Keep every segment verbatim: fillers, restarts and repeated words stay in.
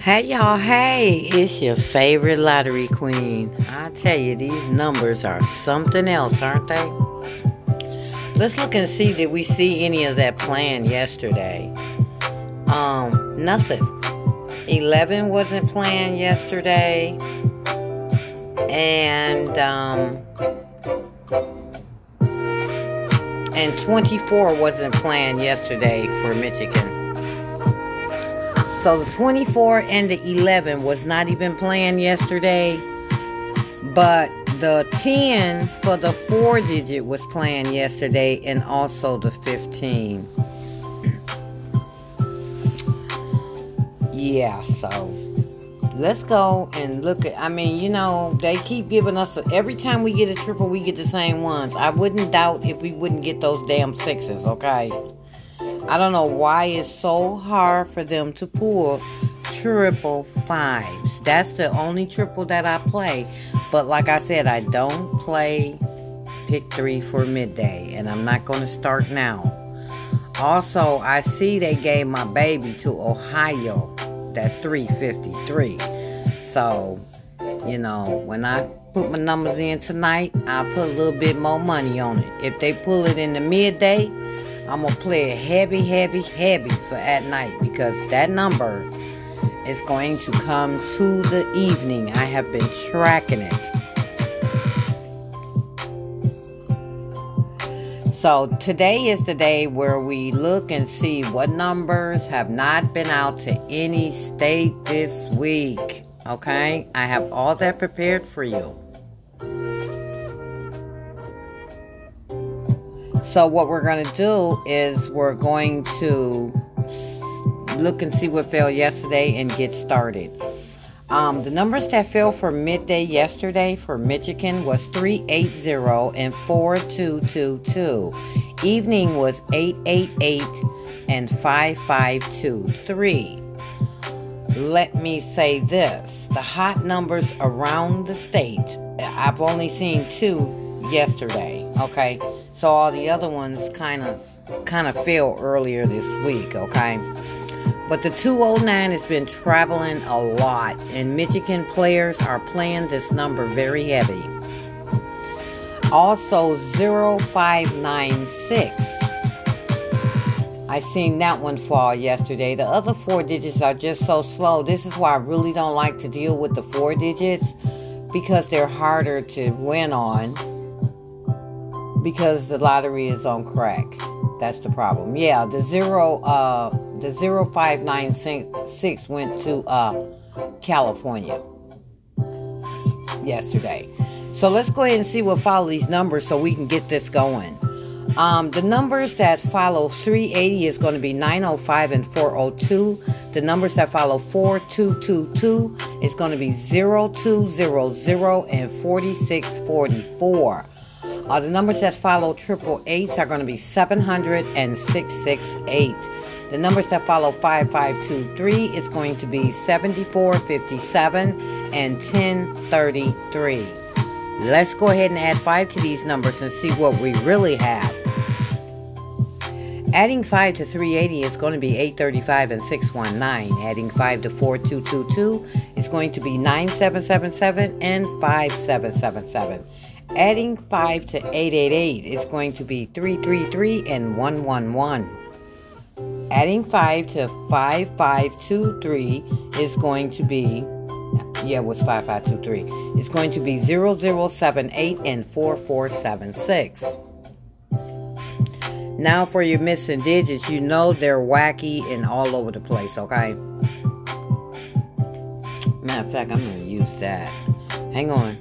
Hey y'all, hey, it's your favorite Lottery Queen. I tell you, these numbers are something else, aren't they? Let's look and see, did we see any of that planned yesterday? Um, nothing. eleven wasn't planned yesterday. And, um, and twenty-four wasn't planned yesterday for Michigan. So the twenty-four and the eleven was not even planned yesterday, but the ten for the four digit was planned yesterday, and also the fifteen. Yeah, so let's go and look at, I mean, you know, they keep giving us, a, every time we get a triple, we get the same ones. I wouldn't doubt if we wouldn't get those damn sixes, okay? I don't know why it's so hard for them to pull triple fives. That's the only triple that I play. But like I said, I don't play pick three for midday. And I'm not going to start now. Also, I see they gave my baby to Ohio, that three fifty-three. So, you know, when I put my numbers in tonight, I'll put a little bit more money on it. If they pull it in the midday, I'm going to play it heavy, heavy, heavy for at night, because that number is going to come to the evening. I have been tracking it. So today is the day where we look and see what numbers have not been out to any state this week. Okay? I have all that prepared for you. So what we're going to do is we're going to look and see what fell yesterday and get started. Um, the numbers that fell for midday yesterday for Michigan was three eighty and four two two two. Evening was eight eighty-eight and five five two three. Let me say this. The hot numbers around the state, I've only seen two yesterday, okay? So all the other ones kind of kind of fell earlier this week, okay? But the two oh nine has been traveling a lot, and Michigan players are playing this number very heavy. Also, zero five nine six. I seen that one fall yesterday. The other four digits are just so slow. This is why I really don't like to deal with the four digits, because they're harder to win on. Because the lottery is on crack. That's the problem. Yeah, the zero, uh, the zero five nine six went to uh, California yesterday. So let's go ahead and see what follow these numbers so we can get this going. Um, the numbers that follow three eighty is going to be nine oh five and four oh two. The numbers that follow four two two two is going to be zero two zero zero and forty-six forty-four. Uh, the numbers that follow triple eights are going to be seven hundred and six six eight. The numbers that follow five five two three is going to be seventy-four fifty-seven and ten thirty-three. Let's go ahead and add five to these numbers and see what we really have. Adding five to three eighty is going to be eight thirty-five and six one nine. Adding five to four two two two is going to be nine seven seven seven and five seven seven seven. Adding five to eight eight eight is going to be three three three and one one one. Adding five to five five two three is going to be, yeah, it was five five two three. It's going to be zero zero seven eight and four four seven six. Now for your missing digits, you know they're wacky and all over the place, okay? Matter of fact, I'm going to use that. Hang on.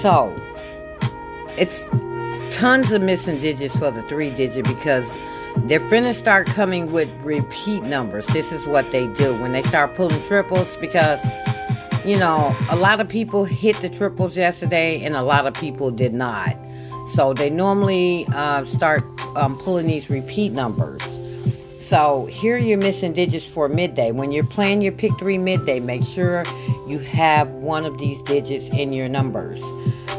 So, it's tons of missing digits for the three digit, because they're finna start coming with repeat numbers. This is what they do when they start pulling triples, because, you know, a lot of people hit the triples yesterday and a lot of people did not. So, they normally uh, start um, pulling these repeat numbers. So here you're missing digits for midday. When you're playing your pick three midday, make sure you have one of these digits in your numbers.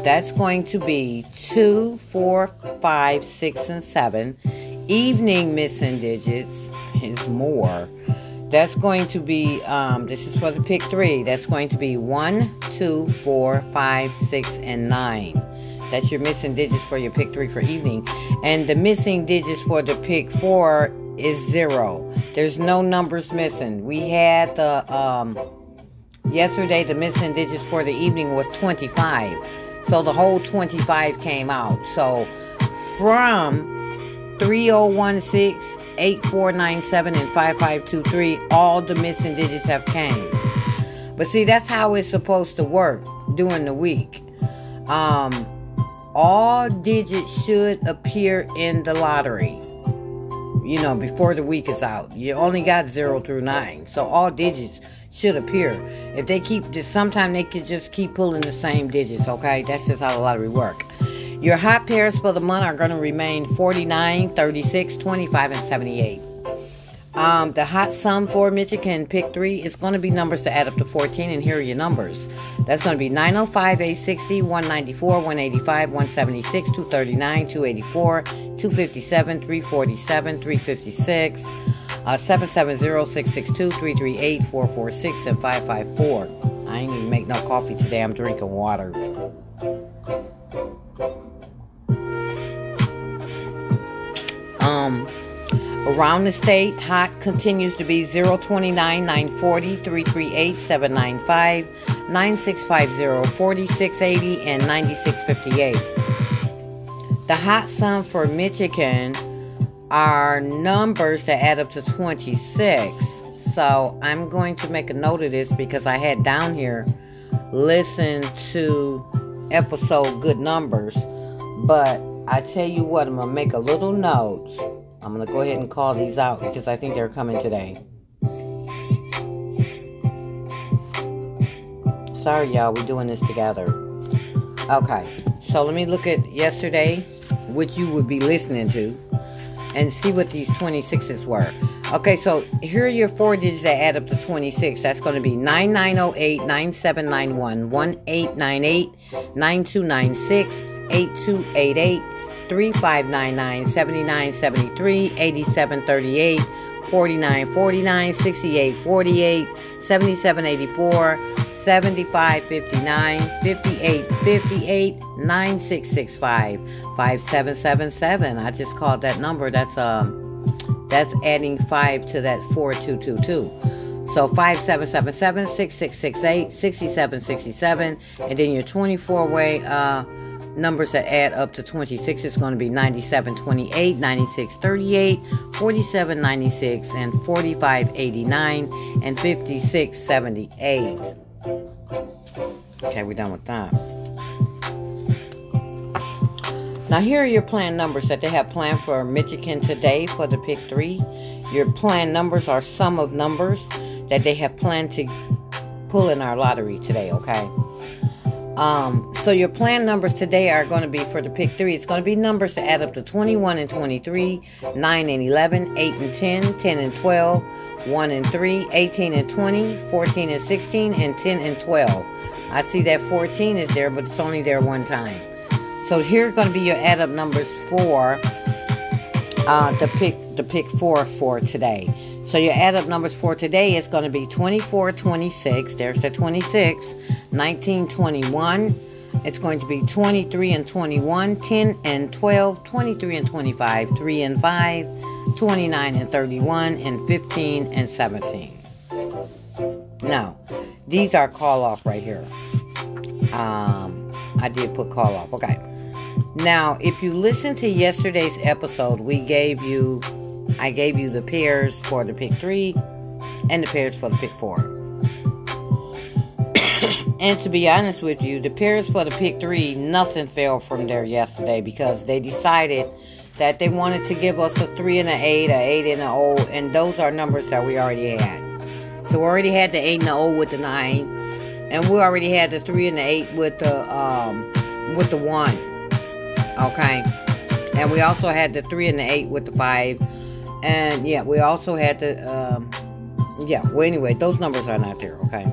That's going to be two, four, five, six, and seven. Evening missing digits is more. That's going to be, um, this is for the pick three. That's going to be one, two, four, five, six, and nine. That's your missing digits for your pick three for evening. And the missing digits for the pick four is zero. There's no numbers missing. We had the, um, yesterday the missing digits for the evening was twenty-five. So the whole twenty-five came out. So from three oh one six, eight four nine seven, and five five two three, all the missing digits have came. But see, that's how it's supposed to work during the week. Um, all digits should appear in the lottery, you know, before the week is out. You only got zero through nine. So all digits should appear. If they keep this, sometimes they could just keep pulling the same digits, okay? That's just how the lottery work. Your hot pairs for the month are going to remain forty-nine, thirty-six, twenty-five, and seventy-eight. Um, the hot sum for Michigan pick three is going to be numbers to add up to fourteen, and here are your numbers. That's going to be nine oh five, eight six zero, one nine four, one eight five, one seven six, two three nine, two eight four, two five seven, three four seven, three five six, uh, seven seven zero, six six two, three three eight, four four six, and five five four. I ain't even make no coffee today. I'm drinking water. Um, around the state, hot continues to be zero two nine, nine four zero, three three eight, seven nine five, nine six five zero, four six eight zero, and nine six five eight. The hot sum for Michigan are numbers that add up to twenty-six. So I'm going to make a note of this because I had down here, listen to episode Good Numbers, but I tell you what, I'm going to make a little note. I'm going to go ahead and call these out because I think they're coming today. Sorry, y'all. We're doing this together. Okay. So let me look at yesterday, which you would be listening to, and see what these twenty-sixes were. Okay. So here are your four digits that add up to twenty-six. That's going to be nine nine zero eight, nine seven nine one, one eight nine eight, nine two nine six, eight two eight eight, three five nine nine, seven nine seven three, eight seven three eight, four nine four nine, six eight four eight, seven seven eight four, seven five five nine, five eight five eight, nine six six five, five seven seven seven. I just called that number. That's um, that's adding five to that four two two two. So five seven seven seven, six six six eight, sixty-seven sixty-seven, and then your twenty-four way uh. numbers that add up to twenty-six is going to be ninety-seven twenty-eight, ninety-six thirty-eight, forty-seven ninety-six, and forty-five eighty-nine, and fifty-six seventy-eight. Okay, we're done with that. Now here are your plan numbers that they have planned for Michigan today for the pick three. Your plan numbers are sum of numbers that they have planned to pull in our lottery today, okay? Um, so your plan numbers today are going to be for the pick three. It's going to be numbers to add up to twenty-one and twenty-three, nine and eleven, eight and ten, ten and twelve, one and three, eighteen and twenty, fourteen and sixteen, and ten and twelve. I see that fourteen is there, but it's only there one time. So here's going to be your add up numbers for uh, the pick the pick four for today. So your add up numbers for today is going to be twenty-four, twenty-six. There's the twenty-six. nineteen, twenty-one. It's going to be twenty-three and twenty-one, ten and twelve, twenty-three and twenty-five, three and five, twenty-nine and thirty-one, and fifteen and seventeen. Now, these are call off right here. Um, I did put call off. Okay. Now, if you listen to yesterday's episode, we gave you, I gave you the pairs for the pick three and the pairs for the pick four. And to be honest with you, the pairs for the pick three, nothing fell from there yesterday because they decided that they wanted to give us a three and an eight, an eight and an O, and those are numbers that we already had. So we already had the eight and the O with the nine, and we already had the three and the eight with the um with the one. Okay, and we also had the three and the eight with the five, And yeah, we also had to, um, yeah, well, anyway, those numbers are not there, okay?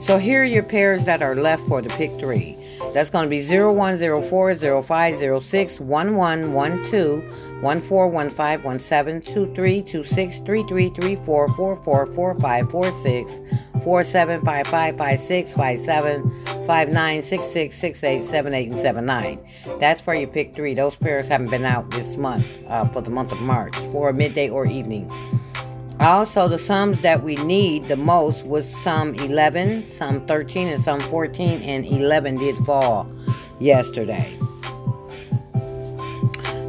So here are your pairs that are left for the pick three. That's going to be zero one zero four zero five zero six one one one two one four one five one seven two three two six three three three four four four five four six four seven five five five six five seven five nine six six six eight seven eight and seven nine. That's for your pick three. Those pairs haven't been out this month uh, for the month of March for midday or evening. Also, the sums that we need the most was some eleven, some thirteen, and some fourteen, and eleven did fall yesterday.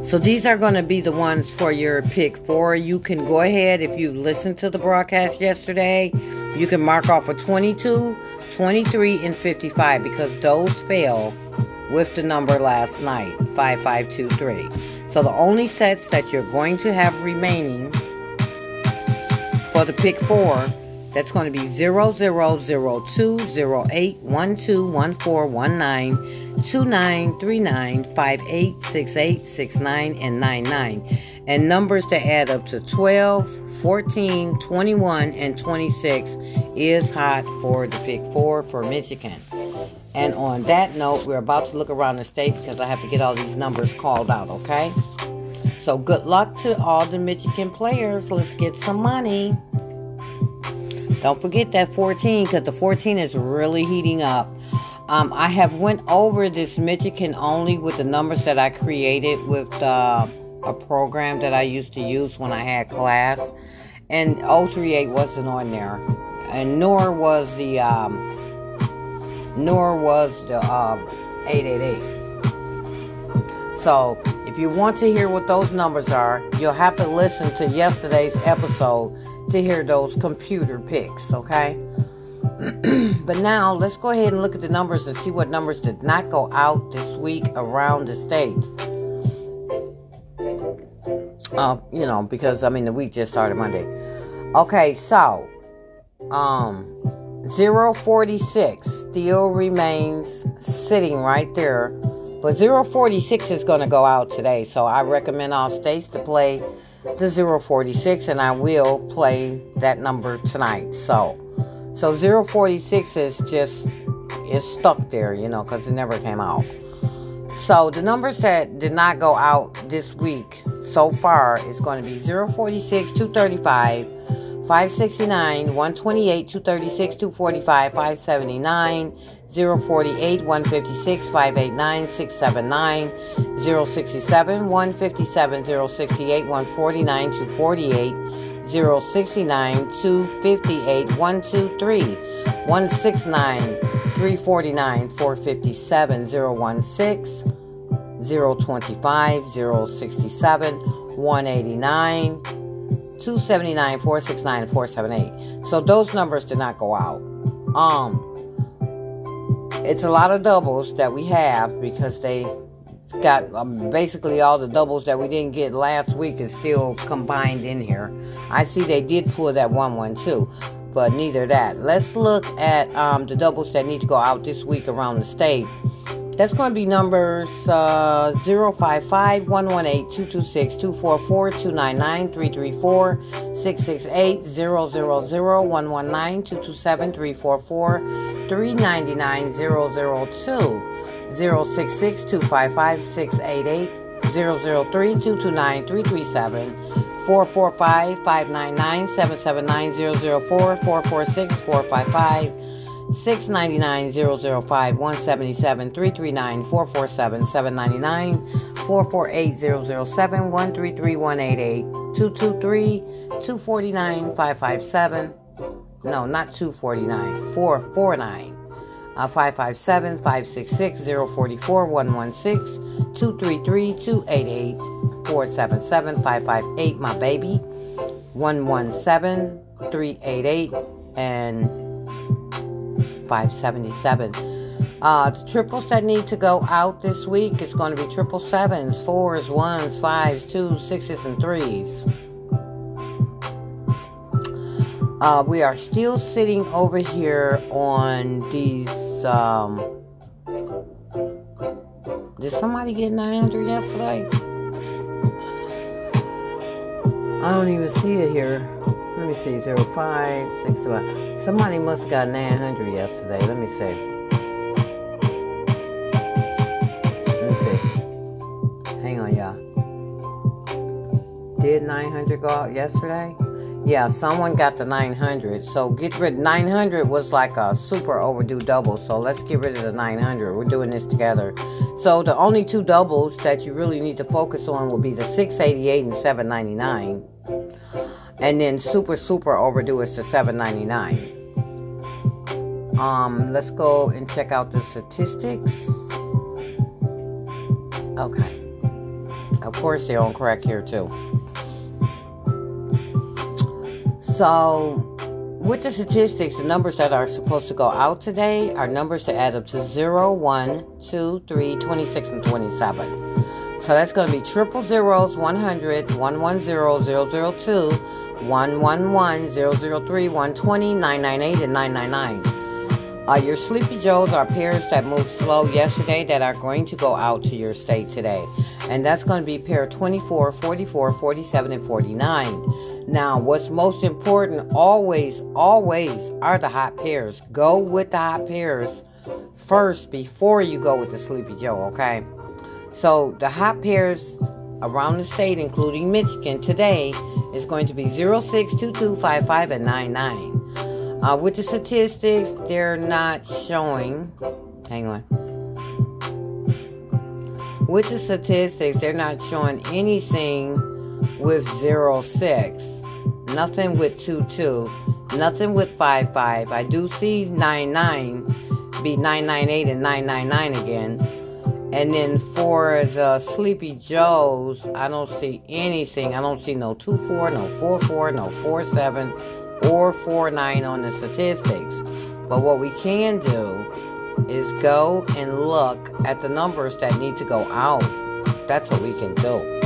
So these are going to be the ones for your pick four. You can go ahead, if you listened to the broadcast yesterday, you can mark off a twenty-two, twenty-three, and fifty-five because those fell with the number last night, five five two three. So the only sets that you're going to have remaining for the pick four, that's going to be zero zero zero two zero eight one two one four one nine two nine three nine five eight six eight six nine and nine nine, and numbers that add up to twelve, fourteen, twenty-one, and twenty-six is hot for the pick four for Michigan. And on that note, we're about to look around the state because I have to get all these numbers called out, okay? So good luck to all the Michigan players. Let's get some money. Don't forget that fourteen, because the fourteen is really heating up. Um, I have went over this Michigan only with the numbers that I created with uh, a program that I used to use when I had class. And oh three eight wasn't on there. And nor was the, um, nor was the uh, eight eight eight. So if you want to hear what those numbers are, you'll have to listen to yesterday's episode to hear those computer picks, okay? But now, let's go ahead and look at the numbers and see what numbers did not go out this week around the state. Uh, you know, because, I mean, the week just started Monday. Okay, so, um, zero forty-six still remains sitting right there. But zero forty-six is going to go out today, so I recommend all states to play the zero forty-six, and I will play that number tonight. So, so zero forty-six is just, it's stuck there, you know, because it never came out. So the numbers that did not go out this week so far is going to be zero forty-six, two thirty-five, five sixty-nine, one twenty-eight, two thirty-six, two forty-five, five seventy-nine, zero forty-eight, one fifty-six, five eighty-nine, six seventy-nine, zero sixty-seven, one fifty-seven, zero sixty-eight, one forty-nine, two forty-eight, zero sixty-nine, two fifty-eight, one twenty-three, one sixty-nine, three forty-nine, four fifty-seven, zero sixteen, zero twenty-five, zero sixty-seven, one eighty-nine, two seventy-nine, four sixty-nine, and four seventy-eight. So those numbers did not go out. Um, It's a lot of doubles that we have because they got um, basically all the doubles that we didn't get last week is still combined in here. I see they did pull that one one too, but neither that. Let's look at um, the doubles that need to go out this week around the state. That's going to be numbers uh, zero five five one one eight two two six two four four two nine nine three three four six six eight zero zero zero one one nine two two seven three four four three nine nine zero zero two zero six six two five five six eight eight zero zero three two two nine three three seven four four five five nine nine seven seven nine zero zero four four four six four five five six nine nine zero zero five one seven seven three three nine four four seven seven nine nine four four eight zero zero seven one three three one eight eight two two three two four nine five five seven, no not two forty-nine, four four nine, five five seven, five six six, zero four four, one one six, two three three, two eight eight, four seven seven, my baby, one one seven, three eight eight, and five seventy-seven. Uh, the triples that need to go out this week is going to be triple sevens, fours, ones, fives, twos, sixes, and threes. Uh, we are still sitting over here on these, um, did somebody get nine hundred yesterday? I don't even see it here. Let me see, zero five six five. Somebody must have got nine hundred yesterday. Let me see. Let me see. Hang on, y'all. Did nine hundred go out yesterday? Yeah, someone got the nine hundred. So get rid. nine hundred was like a super overdue double. So let's get rid of the nine hundred. We're doing this together. So the only two doubles that you really need to focus on will be the six eighty-eight and seven ninety-nine. And then super super overdue is the seven ninety-nine. Um, let's go and check out the statistics. Okay. Of course they're on crack here too. So, with the statistics, the numbers that are supposed to go out today are numbers that add up to zero, one, two, three, twenty-six, and twenty-seven. So that's going to be triple zeros, one hundred, one ten, zero zero two, one eleven, zero zero three, one twenty, nine ninety-eight, and nine ninety-nine. Uh, your Sleepy Joes are pairs that moved slow yesterday that are going to go out to your state today. And that's going to be pair twenty-four, forty-four, forty-seven, and forty-nine. Now, what's most important always, always are the hot pairs. Go with the hot pairs first before you go with the Sleepy Joe, okay? So, the hot pairs around the state, including Michigan, today is going to be zero six, two two, five five, and nine nine. Uh, with the statistics, they're not showing. Hang on. With the statistics, they're not showing anything with zero six. Nothing with two two. Nothing with five five. I do see nine nine be nine ninety-eight and nine ninety-nine again. And then for the Sleepy Joes, I don't see anything. I don't see no two four, no four four, no four seven, or four nine on the statistics. But what we can do is go and look at the numbers that need to go out. That's what we can do.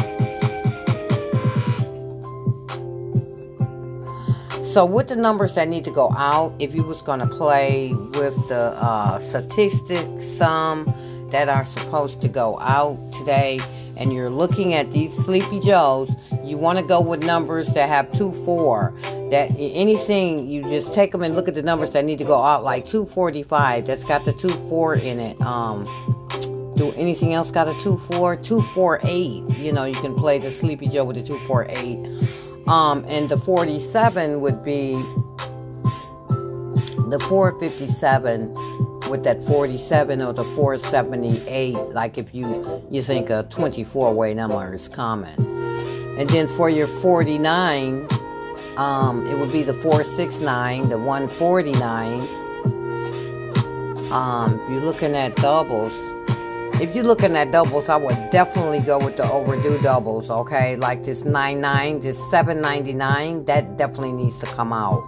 So with the numbers that need to go out, if you was going to play with the uh, statistics, some um, that are supposed to go out today, and you're looking at these Sleepy Joes, you want to go with numbers that have two four. That anything, you just take them and look at the numbers that need to go out, like two forty-five, that's got the two four in it. Um, do anything else got a two four? two forty-eight, you know, you can play the Sleepy Joe with the two forty-eight. Um, and the forty-seven would be the four fifty-seven with that forty-seven or the four seventy-eight, like if you, you think a twenty-four way number is common. And then for your forty-nine, um, it would be the four sixty-nine, the one forty-nine. Um, you're looking at doubles. If you're looking at doubles, I would definitely go with the overdue doubles, okay? Like this nine nine, this seven ninety-nine, that definitely needs to come out.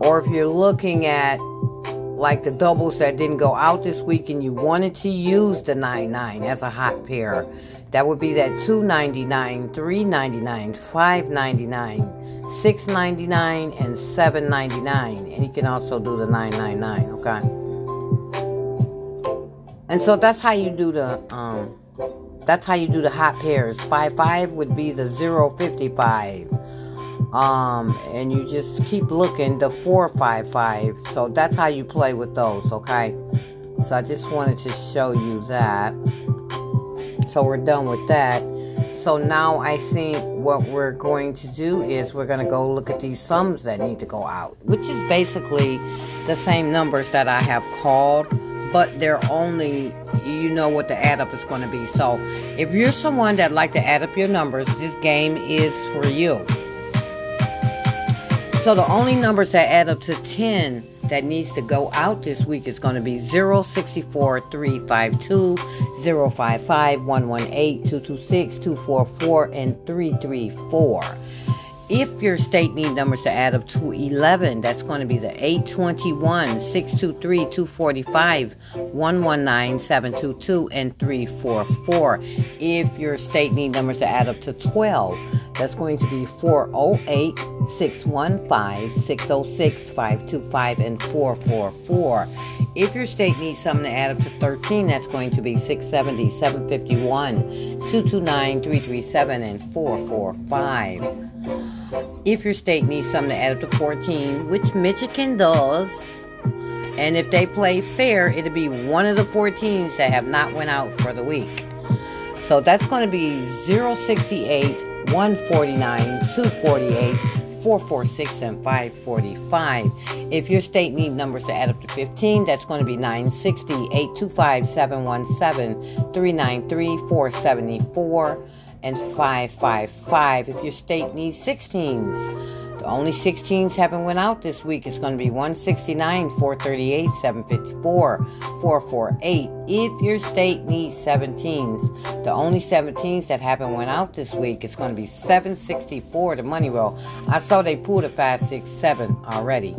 Or if you're looking at, like, the doubles that didn't go out this week and you wanted to use the nine nine as a hot pair, that would be that two ninety-nine, three ninety-nine, five ninety-nine, six ninety-nine, and seven ninety-nine. And you can also do the nine ninety-nine, okay? And so that's how you do the, um, that's how you do the hot pairs. five five would be the zero fifty-five. Um, and you just keep looking, the four five five. So that's how you play with those, okay? So I just wanted to show you that. So we're done with that. So now I think what we're going to do is we're going to go look at these sums that need to go out, which is basically the same numbers that I have called. But they're only, you know what the add up is going to be. So if you're someone that like to add up your numbers, this game is for you. So the only numbers that add up to ten that needs to go out this week is going to be zero six four, three five two, zero five five, one one eight, two two six, two four four, and three three four. If your state need numbers to add up to eleven, that's going to be the eight twenty-one, six twenty-three, two forty-five, one nineteen, seven twenty-two, and three forty-four. If your state need numbers to add up to twelve, That's going to be four oh eight, six one five, six oh six, five two five, and four four four. If your state needs something to add up to thirteen, that's going to be six seven zero, seven five one, two two nine, three three seven, and four four five. If your state needs something to add up to fourteen, which Michigan does, and if they play fair, it'll be one of the fourteens that have not went out for the week. So that's going to be zero six eight, one four nine, two four eight, four four six, and five forty-five. If your state needs numbers to add up to fifteen, that's going to be nine six zero, eight two five, seven one seven, three nine three, four seven four, and five five five. If your state needs sixteens, the only sixteens haven't went out this week. It's going to be one sixty-nine, four thirty-eight, seven fifty-four, four forty-eight. If your state needs seventeens, the only seventeens that haven't went out this week, it's going to be seven sixty-four, the money roll. I saw they pulled a five six seven already.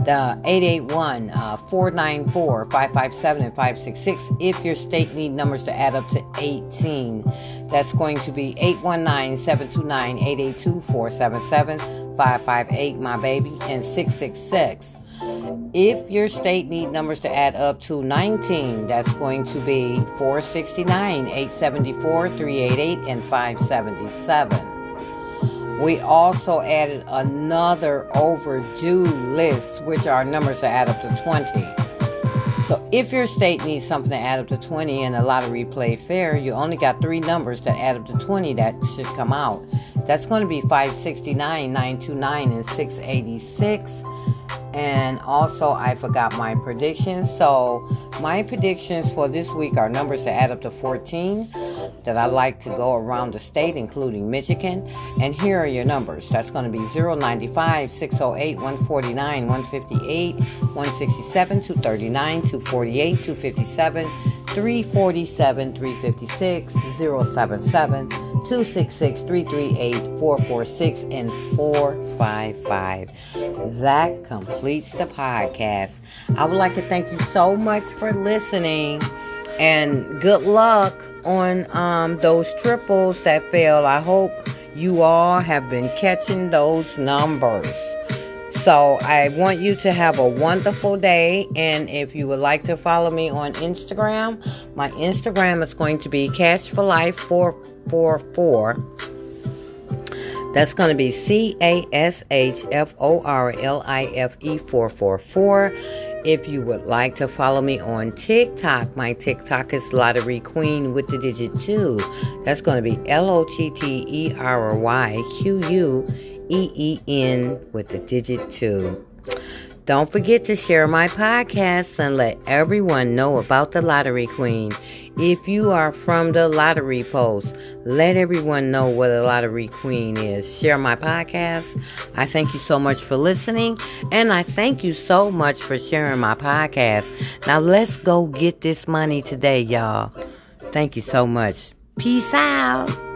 The eight eight one, uh, four nine four, five five seven, and five six six. If your state need numbers to add up to eighteen, that's going to be eight one nine, seven two nine, eight eight two, four seven seven, five five eight, my baby, and six six six. If your state need numbers to add up to nineteen, that's going to be four sixty-nine, eight seventy-four, three eighty-eight, and five seventy-seven. We also added another overdue list, which are numbers to add up to twenty. So if your state needs something to add up to twenty in a lottery play fair, you only got three numbers that add up to twenty that should come out. That's going to be five sixty-nine, nine two nine, and six eighty-six. And also, I forgot my predictions. So my predictions for this week are numbers to add up to fourteen that I like to go around the state, including Michigan. And here are your numbers. That's going to be zero nine five, six zero eight, one four nine, one five eight, one six seven, two three nine, two four eight, two five seven, three four seven, three five six, zero seven seven, two six six, three three eight, four four six, and four five five. That completes the podcast. I would like to thank you so much for listening, and good luck on um, those triples that fail. I hope you all have been catching those numbers. So I want you to have a wonderful day. And if you would like to follow me on Instagram, my Instagram is going to be Cash For Life four four four. That's going to be C A S H F O R L I F E four four four. If you would like to follow me on TikTok, my TikTok is Lottery Queen with the digit two. That's going to be L O T T E R Y Q U E E N with the digit two. Don't forget to share my podcast and let everyone know about the Lottery Queen. If you are from the Lottery Post, let everyone know what a Lottery Queen is. Share my podcast. I thank you so much for listening, and I thank you so much for sharing my podcast. Now let's go get this money today, y'all. Thank you so much. Peace out.